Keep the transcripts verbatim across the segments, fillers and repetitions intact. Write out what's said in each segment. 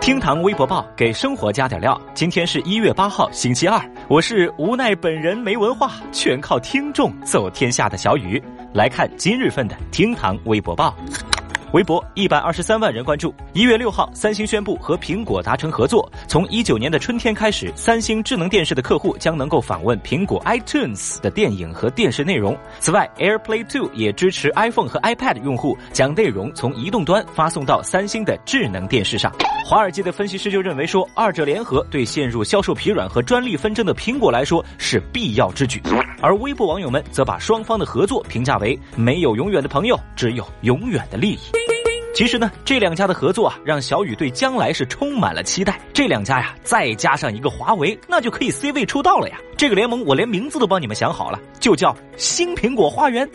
厅堂微博报，给生活加点料。今天是一月八号星期二，我是无奈本人没文化，全靠听众走天下的小雨。来看今日份的厅堂微博报。微博一百二十三万人关注。一月六号，三星宣布和苹果达成合作，从一九年的春天开始，三星智能电视的客户将能够访问苹果 iTunes 的电影和电视内容。此外， AirPlay 二 也支持 iPhone 和 iPad 用户将内容从移动端发送到三星的智能电视上。华尔街的分析师就认为说，二者联合对陷入销售疲软和专利纷争的苹果来说是必要之举。而微博网友们则把双方的合作评价为没有永远的朋友，只有永远的利益。其实呢，这两家的合作啊，让小雨对将来是充满了期待。这两家呀，再加上一个华为，那就可以 C 位出道了呀。这个联盟我连名字都帮你们想好了，就叫新苹果花园。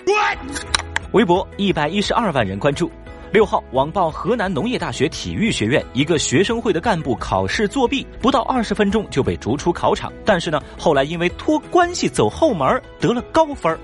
微博一百一十二万人关注。六号，网曝河南农业大学体育学院一个学生会的干部考试作弊，不到二十分钟就被逐出考场，但是呢，后来因为托关系走后门得了高分。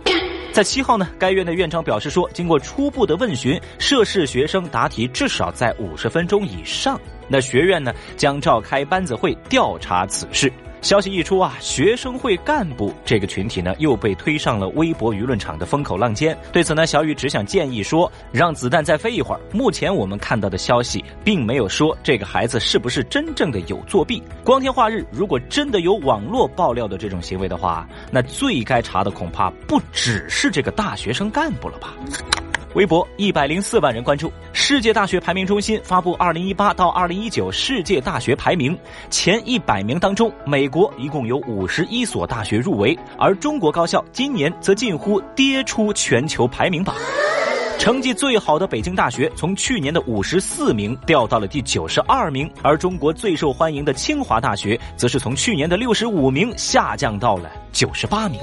在七号呢，该院的院长表示说，经过初步的问询，涉事学生答题至少在五十分钟以上。那学院呢，将召开班子会调查此事。消息一出啊，学生会干部这个群体呢，又被推上了微博舆论场的风口浪尖。对此呢，小雨只想建议说，让子弹再飞一会儿。目前我们看到的消息，并没有说这个孩子是不是真正的有作弊。光天化日，如果真的有网络爆料的这种行为的话，那最该查的恐怕不只是这个大学生干部了吧。微博一百零四万人关注。世界大学排名中心发布二零一八到二零一九世界大学排名，前一百名当中，美国一共有五十一所大学入围，而中国高校今年则近乎跌出全球排名榜。成绩最好的北京大学从去年的五十四名掉到了第九十二名，而中国最受欢迎的清华大学则是从去年的六十五名下降到了九十八名。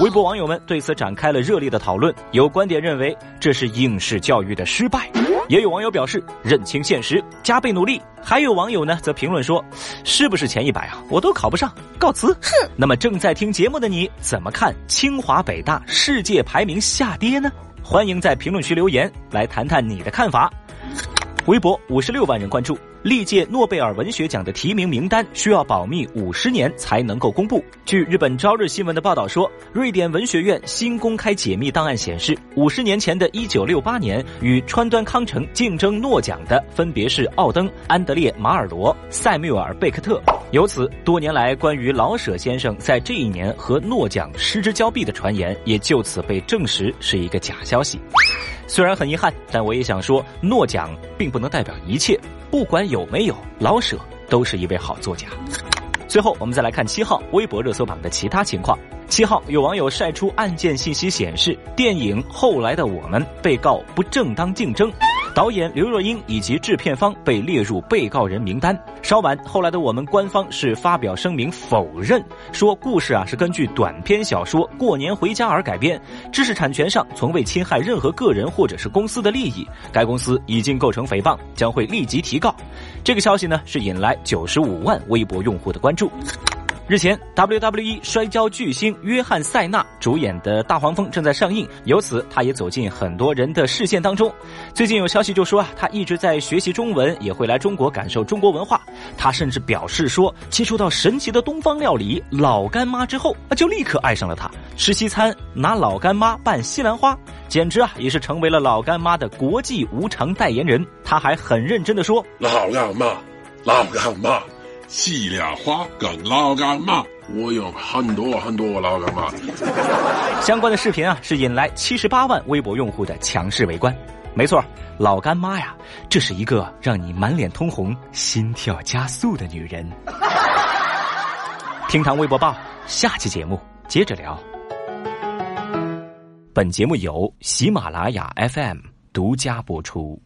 微博网友们对此展开了热烈的讨论，有观点认为这是应试教育的失败，也有网友表示认清现实，加倍努力，还有网友呢则评论说，是不是前一百啊，我都考不上，告辞。那么正在听节目的你，怎么看清华北大世界排名下跌呢？欢迎在评论区留言，来谈谈你的看法。微博五十六万人关注。历届诺贝尔文学奖的提名名单需要保密五十年才能够公布。据日本朝日新闻的报道说，瑞典文学院新公开解密档案显示，五十年前的一九六八年，与川端康成竞争诺奖的分别是奥登、安德烈马尔罗、塞缪尔贝克特。由此，多年来关于老舍先生在这一年和诺奖失之交臂的传言也就此被证实是一个假消息。虽然很遗憾，但我也想说，诺奖并不能代表一切，不管有没有，老舍都是一位好作家。最后我们再来看七号微博热搜榜的其他情况。七号有网友晒出案件信息显示，电影《后来的我们》被告不正当竞争，导演刘若英以及制片方被列入被告人名单。稍晚，《后来的我们》官方是发表声明否认，说故事啊是根据短篇小说《过年回家》而改编，知识产权上从未侵害任何个人或者是公司的利益，该公司已经构成诽谤，将会立即提告。这个消息呢是引来九十五万微博用户的关注。日前 W W E 摔跤巨星约翰·塞纳主演的《大黄蜂》正在上映，由此他也走进很多人的视线当中。最近有消息就说啊，他一直在学习中文，也会来中国感受中国文化。他甚至表示说，接触到神奇的东方料理老干妈之后，就立刻爱上了它。吃西餐拿老干妈拌西兰花，简直啊也是成为了老干妈的国际无偿代言人。他还很认真地说，老干妈，老干妈，西兰花跟老干妈，我有很多很多老干妈。相关的视频啊，是引来七十八万微博用户的强势围观。没错，老干妈呀，这是一个让你满脸通红、心跳加速的女人。听堂微博报，下期节目接着聊。本节目由喜马拉雅 F M 独家播出。